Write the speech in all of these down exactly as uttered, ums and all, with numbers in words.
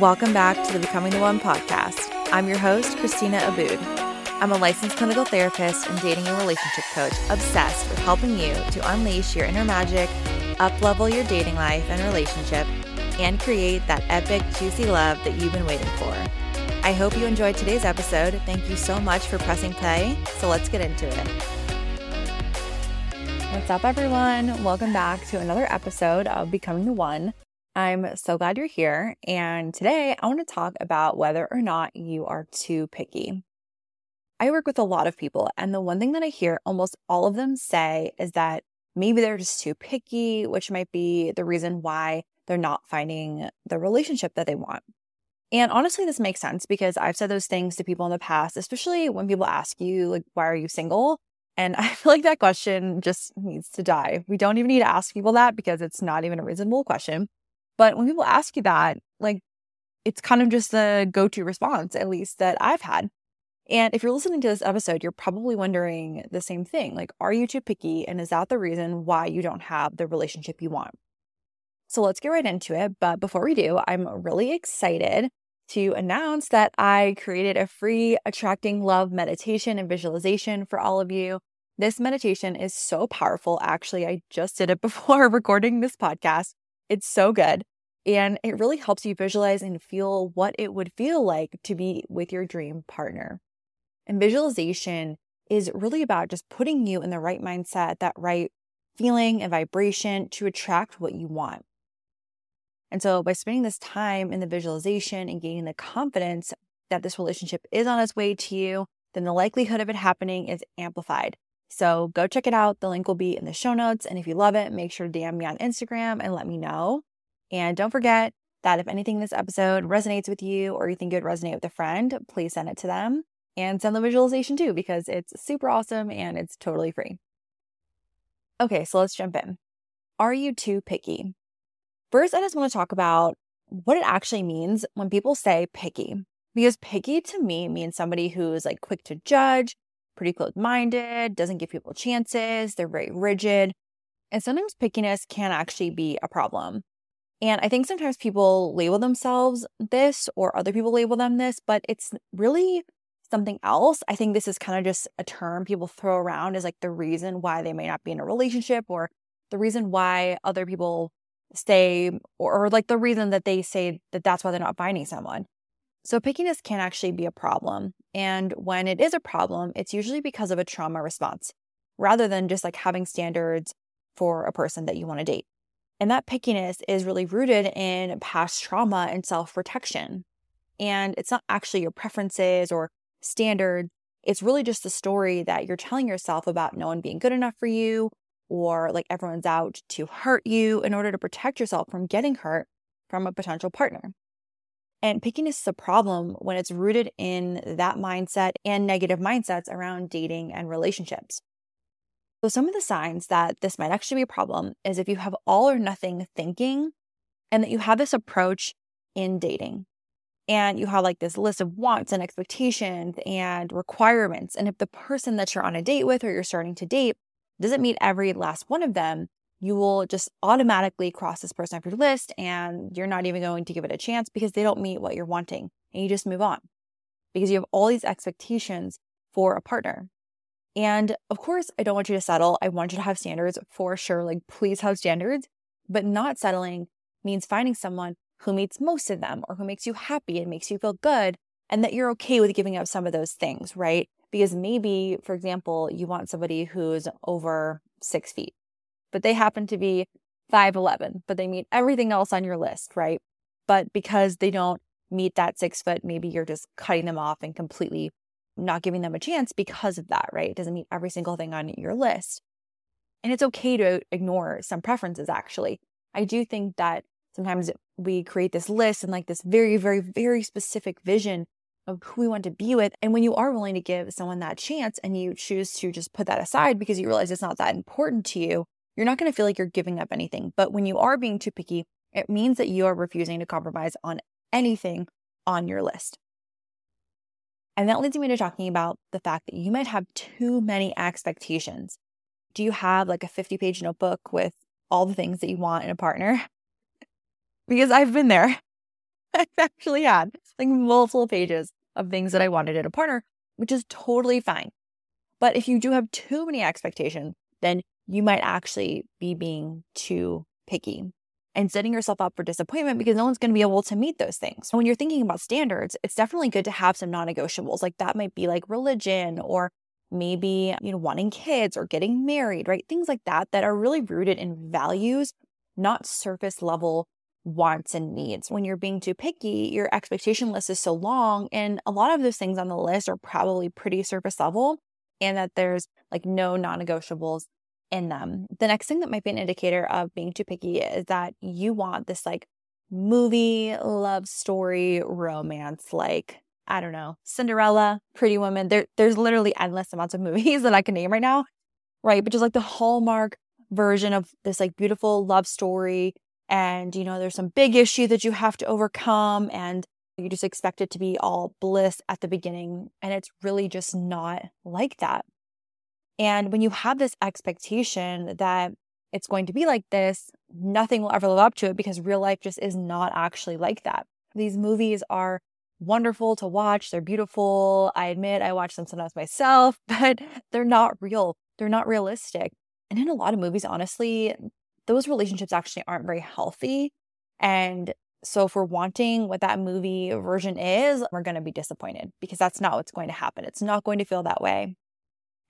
Welcome back to the Becoming the One podcast. I'm your host, Christina Aboud. I'm a licensed clinical therapist and dating and relationship coach obsessed with helping you to unleash your inner magic, up-level your dating life and relationship, and create that epic, juicy love that you've been waiting for. I hope you enjoyed today's episode. Thank you so much for pressing play. So let's get into it. What's up, everyone? Welcome back to another episode of Becoming the One. I'm so glad you're here, and today I want to talk about whether or not you are too picky. I work with a lot of people, and the one thing that I hear almost all of them say is that maybe they're just too picky, which might be the reason why they're not finding the relationship that they want. And honestly, this makes sense because I've said those things to people in the past, especially when people ask you, like, why are you single? And I feel like that question just needs to die. We don't even need to ask people that because it's not even a reasonable question. But when people ask you that, like, it's kind of just the go-to response, at least that I've had. And if you're listening to this episode, you're probably wondering the same thing. Like, are you too picky? And is that the reason why you don't have the relationship you want? So let's get right into it. But before we do, I'm really excited to announce that I created a free attracting love meditation and visualization for all of you. This meditation is so powerful. Actually, I just did it before recording this podcast. It's so good, and it really helps you visualize and feel what it would feel like to be with your dream partner. And visualization is really about just putting you in the right mindset, that right feeling and vibration to attract what you want. And so by spending this time in the visualization and gaining the confidence that this relationship is on its way to you, then the likelihood of it happening is amplified. So go check it out. The link will be in the show notes. And if you love it, make sure to D M me on Instagram and let me know. And don't forget that if anything in this episode resonates with you or you think it would resonate with a friend, please send it to them and send the visualization too because it's super awesome and it's totally free. Okay, so let's jump in. Are you too picky? First, I just want to talk about what it actually means when people say picky, because picky to me means somebody who is like quick to judge, pretty closed-minded, doesn't give people chances, they're very rigid. And sometimes pickiness can actually be a problem. And I think sometimes people label themselves this or other people label them this, but it's really something else. I think this is kind of just a term people throw around as like the reason why they may not be in a relationship or the reason why other people say or, or like the reason that they say that that's why they're not finding someone. So pickiness can actually be a problem. And when it is a problem, it's usually because of a trauma response rather than just like having standards for a person that you want to date. And that pickiness is really rooted in past trauma and self-protection. And it's not actually your preferences or standards. It's really just the story that you're telling yourself about no one being good enough for you or like everyone's out to hurt you in order to protect yourself from getting hurt from a potential partner. And pickiness is a problem when it's rooted in that mindset and negative mindsets around dating and relationships. So some of the signs that this might actually be a problem is if you have all or nothing thinking and that you have this approach in dating and you have like this list of wants and expectations and requirements. And if the person that you're on a date with or you're starting to date doesn't meet every last one of them, you will just automatically cross this person off your list and you're not even going to give it a chance because they don't meet what you're wanting and you just move on because you have all these expectations for a partner. And of course, I don't want you to settle. I want you to have standards for sure. Like, please have standards, but not settling means finding someone who meets most of them or who makes you happy and makes you feel good and that you're okay with giving up some of those things, right? Because maybe, for example, you want somebody who's over six feet. But they happen to be five eleven, but they meet everything else on your list, right? But because they don't meet that six foot, maybe you're just cutting them off and completely not giving them a chance because of that, right? It doesn't meet every single thing on your list. And it's okay to ignore some preferences, actually. I do think that sometimes we create this list and like this very, very, very specific vision of who we want to be with. And when you are willing to give someone that chance and you choose to just put that aside because you realize it's not that important to you, you're not going to feel like you're giving up anything. But when you are being too picky, it means that you are refusing to compromise on anything on your list. And that leads me to talking about the fact that you might have too many expectations. Do you have like a fifty-page notebook with all the things that you want in a partner? Because I've been there. I've actually had like multiple pages of things that I wanted in a partner, which is totally fine. But if you do have too many expectations, then you might actually be being too picky and setting yourself up for disappointment because no one's going to be able to meet those things. And when you're thinking about standards, it's definitely good to have some non-negotiables. Like that might be like religion or maybe, you know, wanting kids or getting married, right? Things like that that are really rooted in values, not surface level wants and needs. When you're being too picky, your expectation list is so long and a lot of those things on the list are probably pretty surface level and that there's like no non-negotiables in them. The next thing that might be an indicator of being too picky is that you want this like movie, love story, romance, like, I don't know, Cinderella, Pretty Woman. There, there's literally endless amounts of movies that I can name right now, right? But just like the Hallmark version of this like beautiful love story. And, you know, there's some big issue that you have to overcome and you just expect it to be all bliss at the beginning. And it's really just not like that. And when you have this expectation that it's going to be like this, nothing will ever live up to it because real life just is not actually like that. These movies are wonderful to watch. They're beautiful. I admit I watch them sometimes myself, but they're not real. They're not realistic. And in a lot of movies, honestly, those relationships actually aren't very healthy. And so if we're wanting what that movie version is, we're going to be disappointed because that's not what's going to happen. It's not going to feel that way.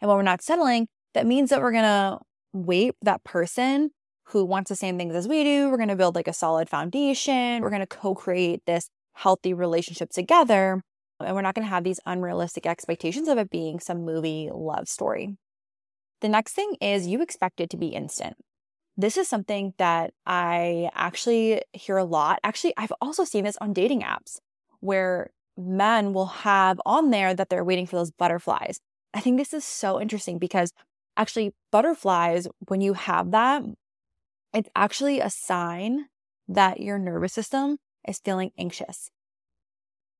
And when we're not settling, that means that we're going to wait for that person who wants the same things as we do. We're going to build like a solid foundation. We're going to co-create this healthy relationship together. And we're not going to have these unrealistic expectations of it being some movie love story. The next thing is you expect it to be instant. This is something that I actually hear a lot. Actually, I've also seen this on dating apps where men will have on there that they're waiting for those butterflies. I think this is so interesting because actually butterflies, when you have that, it's actually a sign that your nervous system is feeling anxious.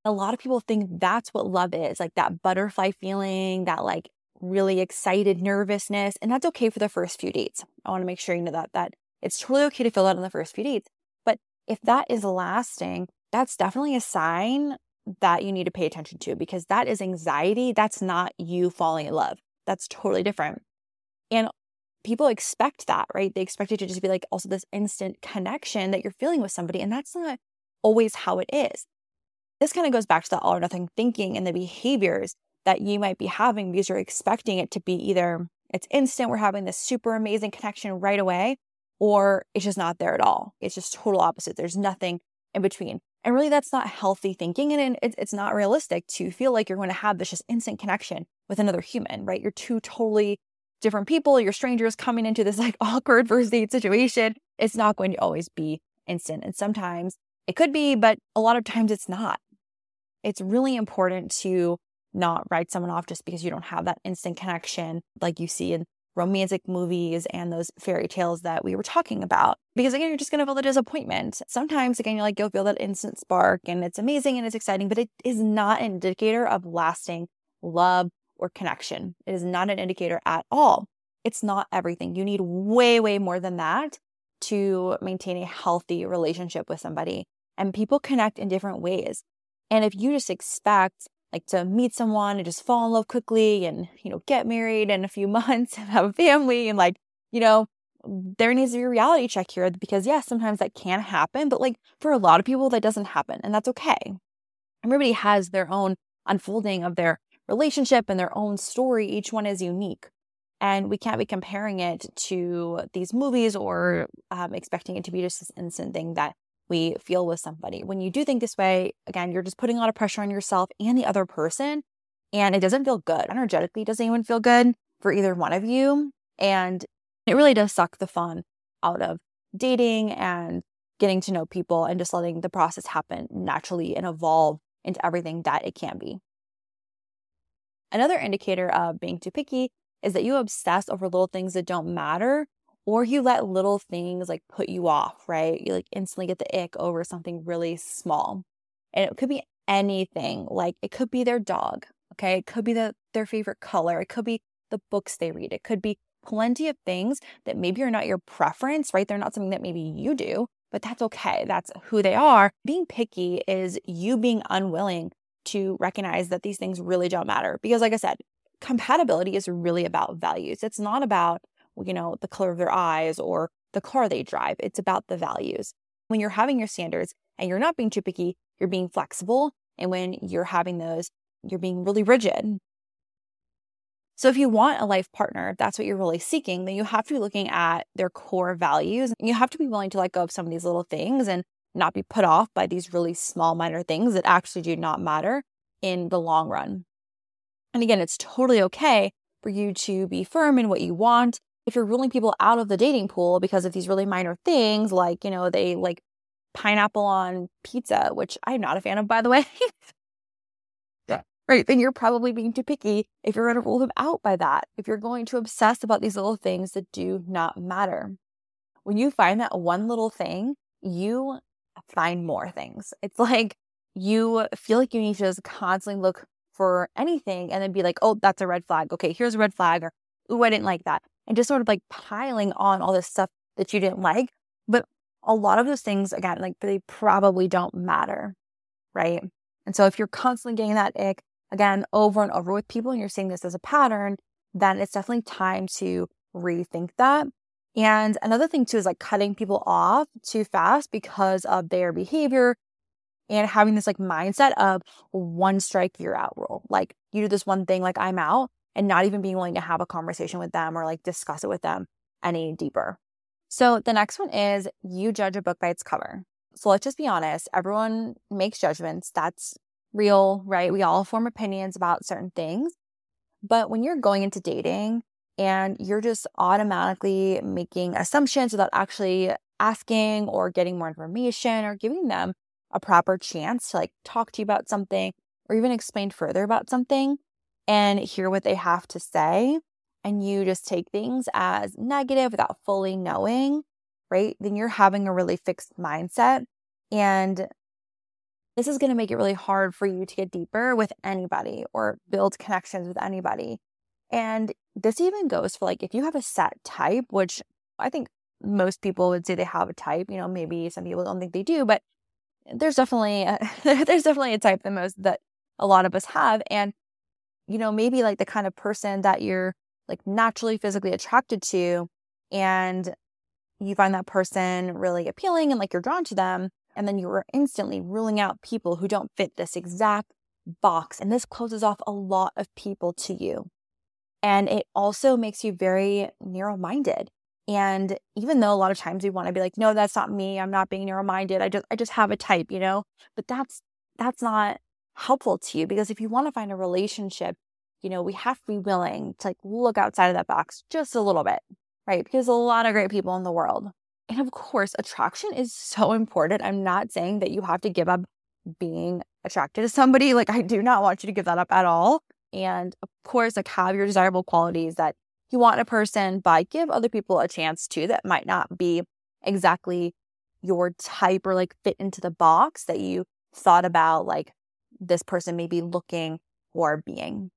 A lot of people think that's what love is, like that butterfly feeling, that like really excited nervousness, and that's okay for the first few dates. I want to make sure you know that that it's totally okay to feel that on the first few dates. But if that is lasting, that's definitely a sign that you need to pay attention to because that is anxiety. That's not you falling in love. That's totally different. And people expect that, right? They expect it to just be like also this instant connection that you're feeling with somebody, and that's not always how it is. This kind of goes back to the all or nothing thinking and the behaviors that you might be having because you're expecting it to be either it's instant, we're having this super amazing connection right away, or it's just not there at all. It's just total opposite. There's nothing in between. And really that's not healthy thinking, and it's it's not realistic to feel like you're going to have this just instant connection with another human, right? You're two totally different people. You're strangers coming into this like awkward first date situation. It's not going to always be instant. And sometimes it could be, but a lot of times it's not. It's really important to not write someone off just because you don't have that instant connection like you see in romantic movies and those fairy tales that we were talking about. Because again, you're just going to feel the disappointment. Sometimes again, you're like, you'll feel that instant spark and it's amazing and it's exciting, but it is not an indicator of lasting love or connection. It is not an indicator at all. It's not everything. You need way, way more than that to maintain a healthy relationship with somebody. And people connect in different ways. And if you just expect like to meet someone and just fall in love quickly and, you know, get married in a few months and have a family and like, you know, there needs to be a reality check here because yes, yeah, sometimes that can happen, but like for a lot of people that doesn't happen and that's okay. Everybody has their own unfolding of their relationship and their own story. Each one is unique. And we can't be comparing it to these movies or um, expecting it to be just this instant thing that we feel with somebody. When you do think this way, again, you're just putting a lot of pressure on yourself and the other person, and it doesn't feel good. Energetically, it doesn't even feel good for either one of you. And it really does suck the fun out of dating and getting to know people and just letting the process happen naturally and evolve into everything that it can be. Another indicator of being too picky is that you obsess over little things that don't matter, or you let little things like put you off, right? You like instantly get the ick over something really small. And it could be anything. Like it could be their dog, okay? It could be the, their favorite color. It could be the books they read. It could be plenty of things that maybe are not your preference, right? They're not something that maybe you do, but that's okay. That's who they are. Being picky is you being unwilling to recognize that these things really don't matter. Because like I said, compatibility is really about values. It's not about, you know, the color of their eyes or the car they drive. It's about the values. When you're having your standards and you're not being too picky, you're being flexible. And when you're having those, you're being really rigid. So if you want a life partner, if that's what you're really seeking, then you have to be looking at their core values. You have to be willing to let go of some of these little things and not be put off by these really small minor things that actually do not matter in the long run. And again, it's totally okay for you to be firm in what you want. If you're ruling people out of the dating pool because of these really minor things, like, you know, they like pineapple on pizza, which I'm not a fan of, by the way. Right, then you're probably being too picky if you're going to rule them out by that, if you're going to obsess about these little things that do not matter. When you find that one little thing, you find more things. It's like you feel like you need to just constantly look for anything and then be like, oh, that's a red flag. Okay, here's a red flag. Or, ooh, I didn't like that. And just sort of like piling on all this stuff that you didn't like. But a lot of those things, again, like they probably don't matter, right? And so if you're constantly getting that ick, again, over and over with people, and you're seeing this as a pattern, then it's definitely time to rethink that. And another thing too is like cutting people off too fast because of their behavior and having this like mindset of one strike, you're out rule. Like you do this one thing, like I'm out, and not even being willing to have a conversation with them or like discuss it with them any deeper. So the next one is you judge a book by its cover. So let's just be honest. Everyone makes judgments. That's real, right? We all form opinions about certain things. But when you're going into dating and you're just automatically making assumptions without actually asking or getting more information or giving them a proper chance to like talk to you about something or even explain further about something and hear what they have to say, and you just take things as negative without fully knowing, right? Then you're having a really fixed mindset, and this is going to make it really hard for you to get deeper with anybody or build connections with anybody. And this even goes for like if you have a set type, which I think most people would say they have a type. You know, maybe some people don't think they do, but there's definitely a, there's definitely a type that most that a lot of us have. And you know, maybe like the kind of person that you're like naturally physically attracted to, and you find that person really appealing and like you're drawn to them. And then you are instantly ruling out people who don't fit this exact box. And this closes off a lot of people to you. And it also makes you very narrow-minded. And even though a lot of times we want to be like, no, that's not me. I'm not being narrow-minded. I just I just have a type, you know? But that's that's not helpful to you, because if you want to find a relationship, you know, we have to be willing to like look outside of that box just a little bit, right? Because a lot of great people in the world. And of course, attraction is so important. I'm not saying that you have to give up being attracted to somebody. Like, I do not want you to give that up at all. And of course, like, have your desirable qualities that you want in a person, but give other people a chance too that might not be exactly your type or like fit into the box that you thought about, like this person may be looking or being.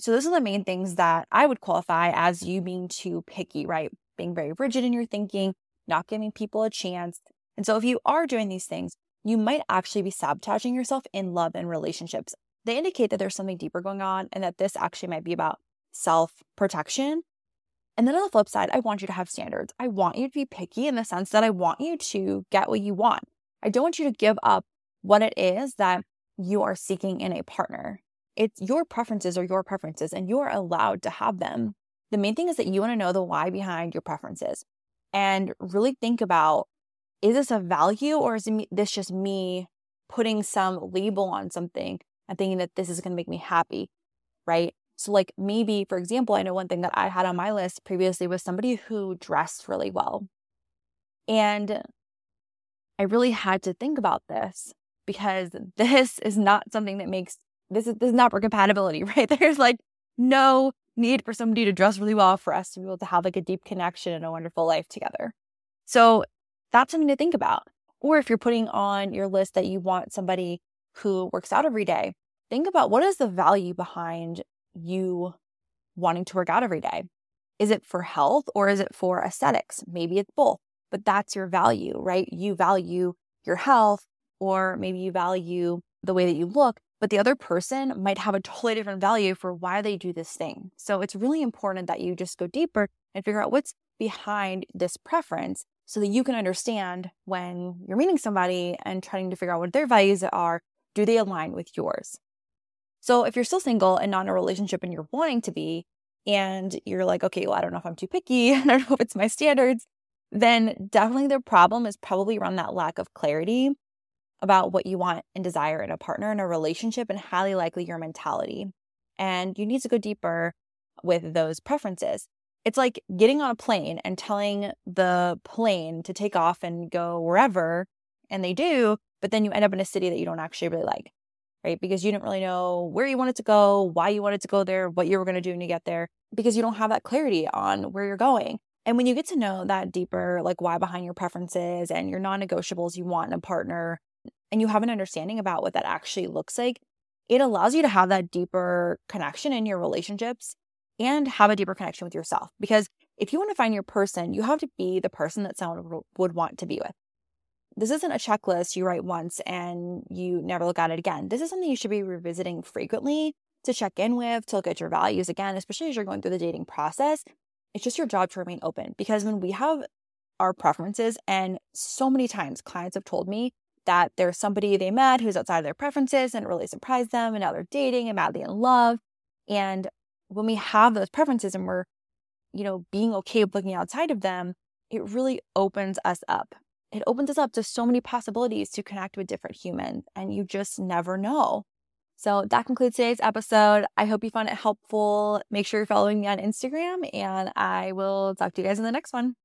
So those are the main things that I would qualify as you being too picky, right? Being very rigid in your thinking, not giving people a chance. And so if you are doing these things, you might actually be sabotaging yourself in love and relationships. They indicate that there's something deeper going on and that this actually might be about self-protection. And then on the flip side, I want you to have standards. I want you to be picky in the sense that I want you to get what you want. I don't want you to give up what it is that you are seeking in a partner. It's your preferences are your preferences, and you are allowed to have them. The main thing is that you want to know the why behind your preferences and really think about, is this a value or is this just me putting some label on something and thinking that this is going to make me happy, right? So like maybe, for example, I know one thing that I had on my list previously was somebody who dressed really well. And I really had to think about this, because this is not something that makes This is this is not for compatibility, right? There's like no need for somebody to dress really well for us to be able to have like a deep connection and a wonderful life together. So that's something to think about. Or if you're putting on your list that you want somebody who works out every day, think about, what is the value behind you wanting to work out every day? Is it for health or is it for aesthetics? Maybe it's both. but that's your value, right? You value your health, or maybe you value the way that you look, but the other person might have a totally different value for why they do this thing. So it's really important that you just go deeper and figure out what's behind this preference so that you can understand when you're meeting somebody and trying to figure out what their values are, do they align with yours? So if you're still single and not in a relationship and you're wanting to be, and you're like, okay, well, I don't know if I'm too picky, I don't know if it's my standards, then definitely the problem is probably around that lack of clarity about what you want and desire in a partner, in a relationship, and highly likely your mentality. And you need to go deeper with those preferences. It's like getting on a plane and telling the plane to take off and go wherever, and they do, but then you end up in a city that you don't actually really like, right? Because you didn't really know where you wanted to go, why you wanted to go there, what you were going to do when you get there, because you don't have that clarity on where you're going. And when you get to know that deeper, like why behind your preferences and your non-negotiables you want in a partner, and you have an understanding about what that actually looks like, it allows you to have that deeper connection in your relationships and have a deeper connection with yourself. Because if you want to find your person, you have to be the person that someone would want to be with. This isn't a checklist you write once and you never look at it again. This is something you should be revisiting frequently to check in with, to look at your values again, especially as you're going through the dating process. It's just your job to remain open, because when we have our preferences, and so many times clients have told me that there's somebody they met who's outside of their preferences and it really surprised them, and now they're dating and madly in love. And when we have those preferences and we're, you know, being okay with looking outside of them, it really opens us up. It opens us up to so many possibilities to connect with different humans, and you just never know. So that concludes today's episode. I hope you found it helpful. Make sure you're following me on Instagram, and I will talk to you guys in the next one.